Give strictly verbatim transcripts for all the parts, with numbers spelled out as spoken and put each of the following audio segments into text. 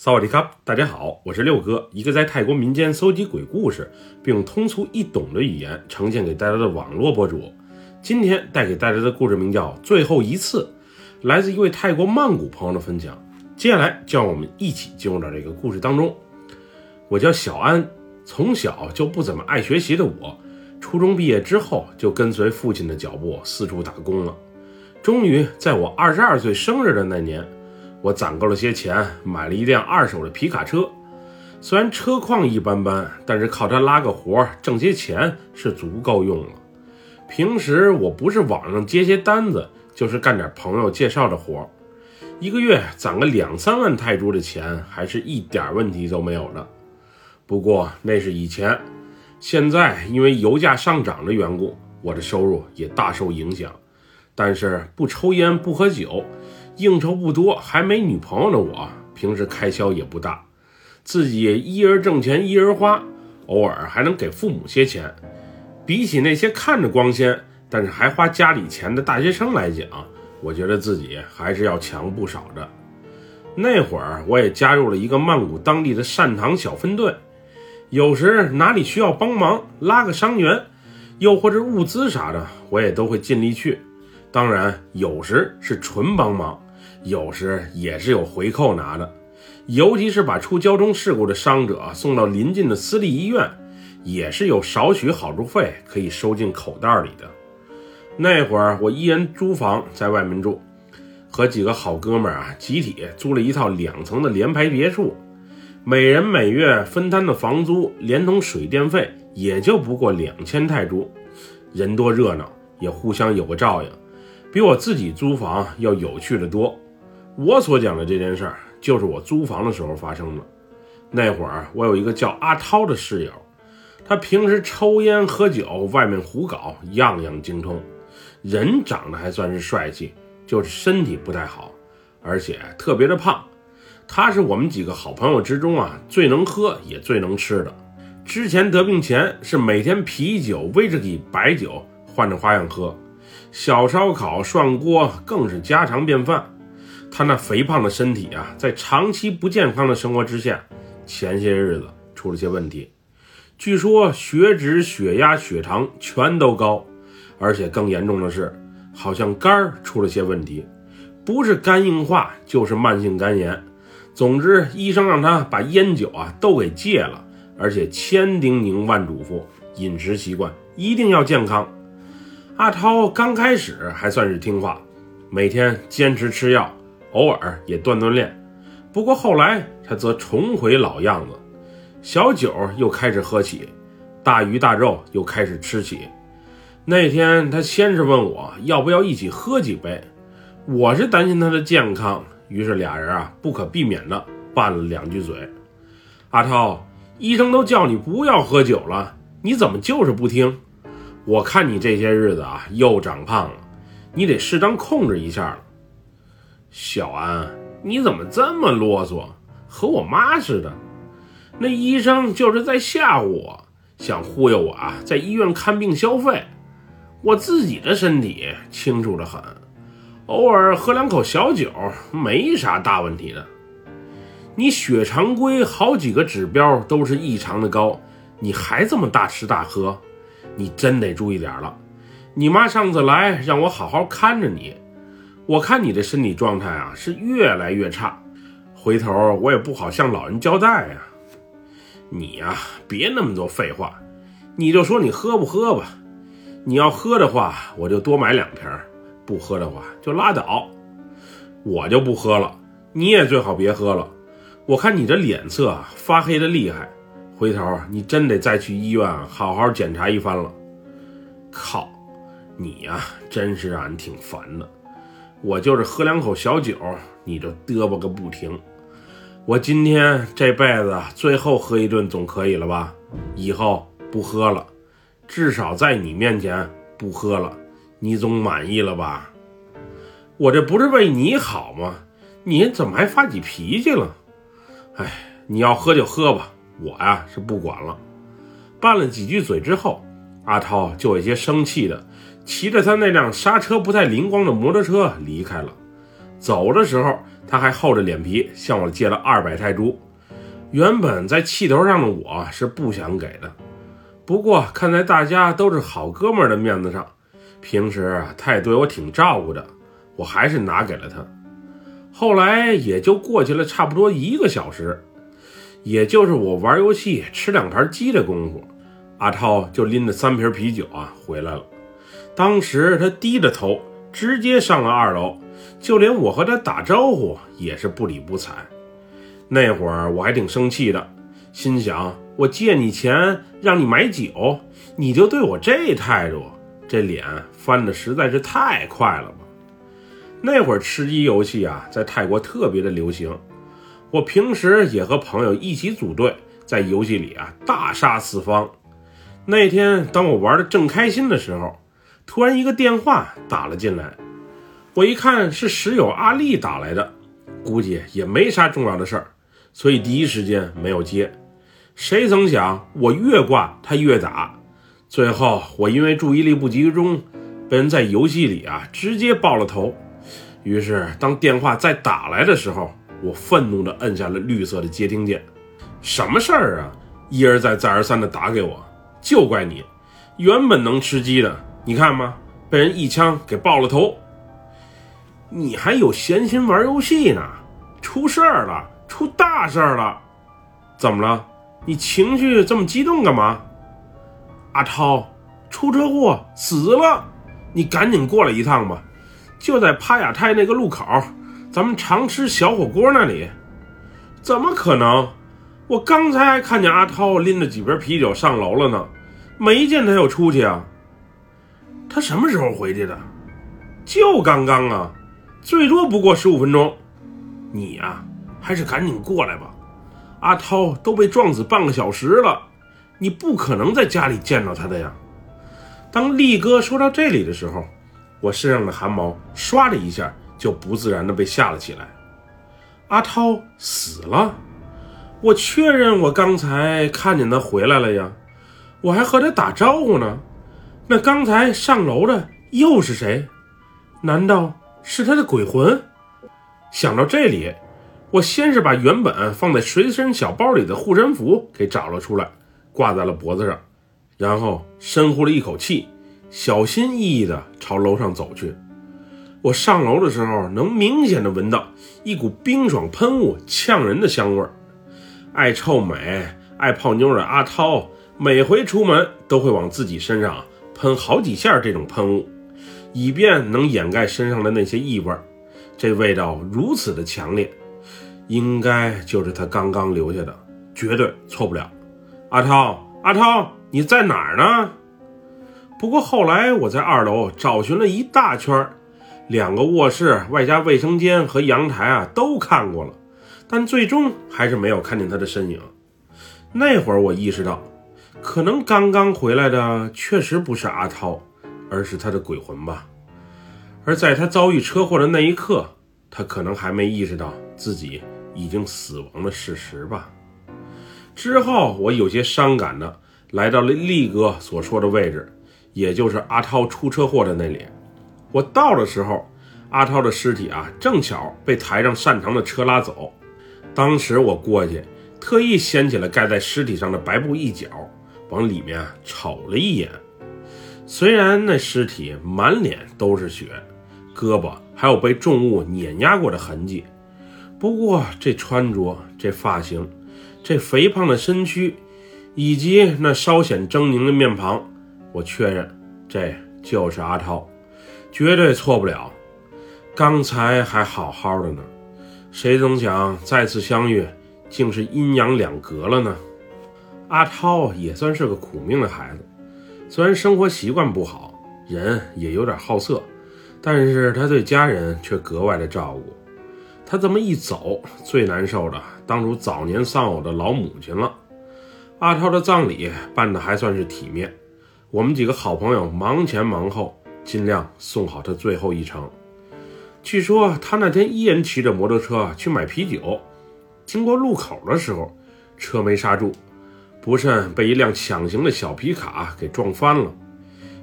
萨瓦迪卡，大家好，我是六哥，一个在泰国民间搜集鬼故事并用通俗易懂的语言呈现给大家的网络博主。今天带给大家的故事名叫《最后一次》，来自一位泰国曼谷朋友的分享。接下来叫我们一起进入到这个故事当中。我叫小安，从小就不怎么爱学习的我，初中毕业之后就跟随父亲的脚步四处打工了。终于在我二十二岁生日的那年，我攒够了些钱，买了一辆二手的皮卡车。虽然车况一般般，但是靠它拉个活挣些钱是足够用了。平时我不是网上接些单子，就是干点朋友介绍的活，一个月攒个两三万泰铢的钱还是一点问题都没有的。不过那是以前，现在因为油价上涨的缘故，我的收入也大受影响。但是不抽烟不喝酒，应酬不多，还没女朋友的我，平时开销也不大，自己也一人挣钱一人花，偶尔还能给父母些钱。比起那些看着光鲜但是还花家里钱的大学生来讲，我觉得自己还是要强不少的。那会儿我也加入了一个曼谷当地的善堂小分队，有时哪里需要帮忙，拉个伤员又或者物资啥的，我也都会尽力去。当然有时是纯帮忙，有时也是有回扣拿的，尤其是把出交通事故的伤者送到邻近的私立医院，也是有少许好处费可以收进口袋里的。那会儿我一人租房在外面住，和几个好哥们儿啊，集体租了一套两层的联排别墅，每人每月分摊的房租连同水电费也就不过两千泰铢。人多热闹，也互相有个照应，比我自己租房要有趣的多。我所讲的这件事儿，就是我租房的时候发生的。那会儿我有一个叫阿涛的室友，他平时抽烟喝酒，外面胡搞，样样精通，人长得还算是帅气，就是身体不太好，而且特别的胖。他是我们几个好朋友之中啊，最能喝也最能吃的。之前得病前是每天啤酒、威士忌、白酒换着花样喝，小烧烤涮锅更是家常便饭。他那肥胖的身体啊，在长期不健康的生活之下，前些日子出了些问题，据说血脂、血压、血糖全都高，而且更严重的是，好像肝出了些问题，不是肝硬化就是慢性肝炎。总之医生让他把烟酒啊都给戒了，而且千叮咛万嘱咐，饮食习惯一定要健康。阿涛刚开始还算是听话，每天坚持吃药，偶尔也锻锻炼。不过后来他则重回老样子，小酒又开始喝起，大鱼大肉又开始吃起。那天他先是问我要不要一起喝几杯，我是担心他的健康，于是俩人啊不可避免的拌了两句嘴。阿涛，医生都叫你不要喝酒了，你怎么就是不听？我看你这些日子啊又长胖了，你得适当控制一下了。小安，你怎么这么啰嗦，和我妈似的。那医生就是在吓唬我，想忽悠我啊在医院看病消费。我自己的身体清楚得很，偶尔喝两口小酒没啥大问题的。你血常规好几个指标都是异常的高，你还这么大吃大喝，你真得注意点了。你妈上次来让我好好看着你，我看你的身体状态啊是越来越差，回头我也不好向老人交代啊。你呀、啊、别那么多废话，你就说你喝不喝吧，你要喝的话我就多买两瓶，不喝的话就拉倒。我就不喝了，你也最好别喝了，我看你的脸色啊发黑的厉害，回头你真得再去医院好好检查一番了。靠，你呀、啊、真是让人挺烦的，我就是喝两口小酒你就嘚啵个不停。我今天这辈子最后喝一顿总可以了吧，以后不喝了，至少在你面前不喝了，你总满意了吧？我这不是为你好吗？你怎么还发起脾气了？哎，你要喝就喝吧，我呀、啊、是不管了。拌了几句嘴之后，阿涛就有些生气的骑着他那辆刹车不太灵光的摩托车离开了。走的时候他还厚着脸皮向我借了二百泰铢，原本在气头上的我是不想给的，不过看在大家都是好哥们儿的面子上，平时啊他也对我挺照顾的，我还是拿给了他。后来也就过去了差不多一个小时，也就是我玩游戏吃两盘鸡的功夫，阿涛就拎着三瓶啤酒啊回来了。当时他低着头直接上了二楼，就连我和他打招呼也是不理不睬。那会儿我还挺生气的，心想我借你钱让你买酒，你就对我这态度，这脸翻得实在是太快了吧。那会儿吃鸡游戏啊在泰国特别的流行，我平时也和朋友一起组队在游戏里啊大杀四方。那天当我玩得正开心的时候，突然一个电话打了进来，我一看是室友阿丽打来的，估计也没啥重要的事儿，所以第一时间没有接。谁曾想我越挂他越打，最后我因为注意力不集中被人在游戏里啊直接爆了头。于是当电话再打来的时候，我愤怒地摁下了绿色的接听键。什么事儿啊，一而再再而三地打给我，就怪你，原本能吃鸡的，你看吗，被人一枪给爆了头。你还有闲心玩游戏呢，出事儿了，出大事儿了。怎么了？你情绪这么激动干嘛？阿涛出车祸死了，你赶紧过来一趟吧，就在帕雅泰那个路口，咱们常吃小火锅那里。怎么可能？我刚才还看见阿涛拎着几瓶啤酒上楼了呢，没见他又出去啊。他什么时候回去的？就刚刚啊，最多不过十五分钟。你啊还是赶紧过来吧，阿涛都被撞死半个小时了，你不可能在家里见到他的呀。当力哥说到这里的时候，我身上的汗毛唰的一下就不自然的被吓了起来。阿涛死了？我确认我刚才看见他回来了呀，我还和他打招呼呢，那刚才上楼的又是谁？难道是他的鬼魂？想到这里，我先是把原本放在随身小包里的护身符给找了出来，挂在了脖子上，然后深呼了一口气，小心翼翼地朝楼上走去。我上楼的时候能明显地闻到一股冰爽喷雾呛人的香味儿。爱臭美爱泡妞的阿涛每回出门都会往自己身上喷好几下这种喷雾，以便能掩盖身上的那些异味，这味道如此的强烈，应该就是他刚刚留下的，绝对错不了。阿涛阿涛，你在哪儿呢？不过后来我在二楼找寻了一大圈，两个卧室外加卫生间和阳台啊都看过了，但最终还是没有看见他的身影。那会儿我意识到，可能刚刚回来的确实不是阿涛，而是他的鬼魂吧。而在他遭遇车祸的那一刻，他可能还没意识到自己已经死亡的事实吧。之后我有些伤感的来到了力哥所说的位置，也就是阿涛出车祸的那里。我到的时候，阿涛的尸体啊正巧被抬上善堂的车拉走，当时我过去特意掀起了盖在尸体上的白布一角，往里面瞅了一眼。虽然那尸体满脸都是血，胳膊还有被重物碾压过的痕迹，不过这穿着，这发型，这肥胖的身躯，以及那稍显狰狞的面庞，我确认这就是阿涛，绝对错不了。刚才还好好的呢，谁曾想再次相遇竟是阴阳两隔了呢。阿涛也算是个苦命的孩子，虽然生活习惯不好，人也有点好色，但是他对家人却格外的照顾。他这么一走，最难受的当属早年丧偶的老母亲了。阿涛的葬礼办得还算是体面，我们几个好朋友忙前忙后，尽量送好他最后一程。据说他那天一人骑着摩托车去买啤酒，经过路口的时候车没刹住，不慎被一辆抢行的小皮卡给撞翻了。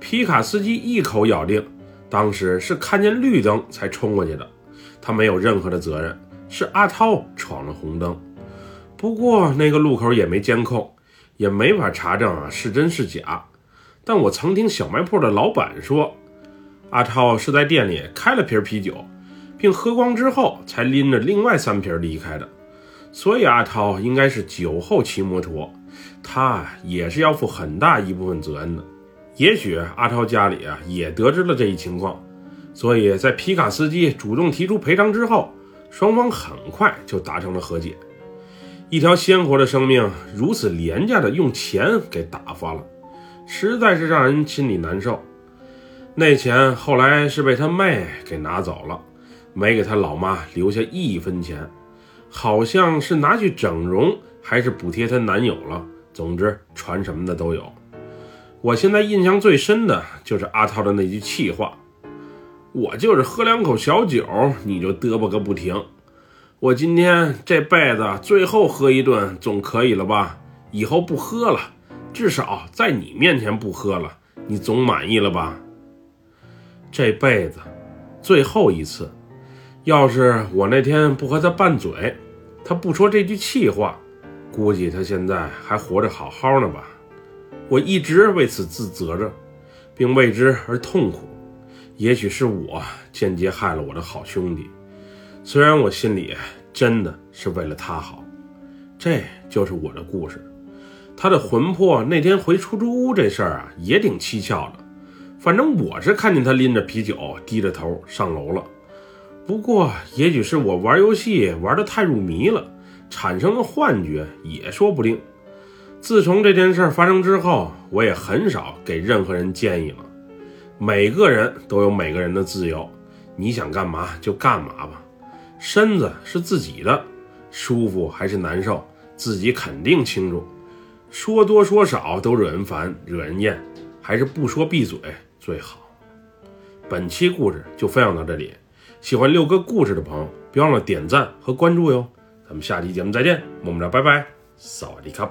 皮卡司机一口咬定当时是看见绿灯才冲过去的，他没有任何的责任，是阿涛闯了红灯。不过那个路口也没监控，也没法查证啊是真是假。但我曾听小卖铺的老板说，阿涛是在店里开了瓶啤酒，并喝光之后才拎着另外三瓶离开的，所以阿涛应该是酒后骑摩托，他也是要负很大一部分责任的。也许阿涛家里啊也得知了这一情况，所以在皮卡司机主动提出赔偿之后，双方很快就达成了和解。一条鲜活的生命如此廉价的用钱给打发了，实在是让人心里难受。那钱后来是被他妹给拿走了，没给他老妈留下一分钱，好像是拿去整容还是补贴他男友了，总之传什么的都有。我现在印象最深的就是阿涛的那句气话，我就是喝两口小酒你就嘚啵个不停，我今天这辈子最后喝一顿总可以了吧，以后不喝了，至少在你面前不喝了，你总满意了吧。这辈子最后一次，要是我那天不和他拌嘴，他不说这句气话，估计他现在还活着好好呢吧。我一直为此自责着，并为之而痛苦。也许是我间接害了我的好兄弟，虽然我心里真的是为了他好。这就是我的故事。他的魂魄那天回出租屋这事儿啊，也挺蹊跷的。反正我是看见他拎着啤酒低着头上楼了，不过也许是我玩游戏玩得太入迷了，产生了幻觉也说不定。自从这件事发生之后，我也很少给任何人建议了。每个人都有每个人的自由，你想干嘛就干嘛吧，身子是自己的，舒服还是难受自己肯定清楚，说多说少都惹人烦惹人厌，还是不说闭嘴最好。本期故事就分享到这里，喜欢六哥故事的朋友别忘了点赞和关注哟。咱们下期节目再见，么么哒，拜拜，萨瓦迪卡。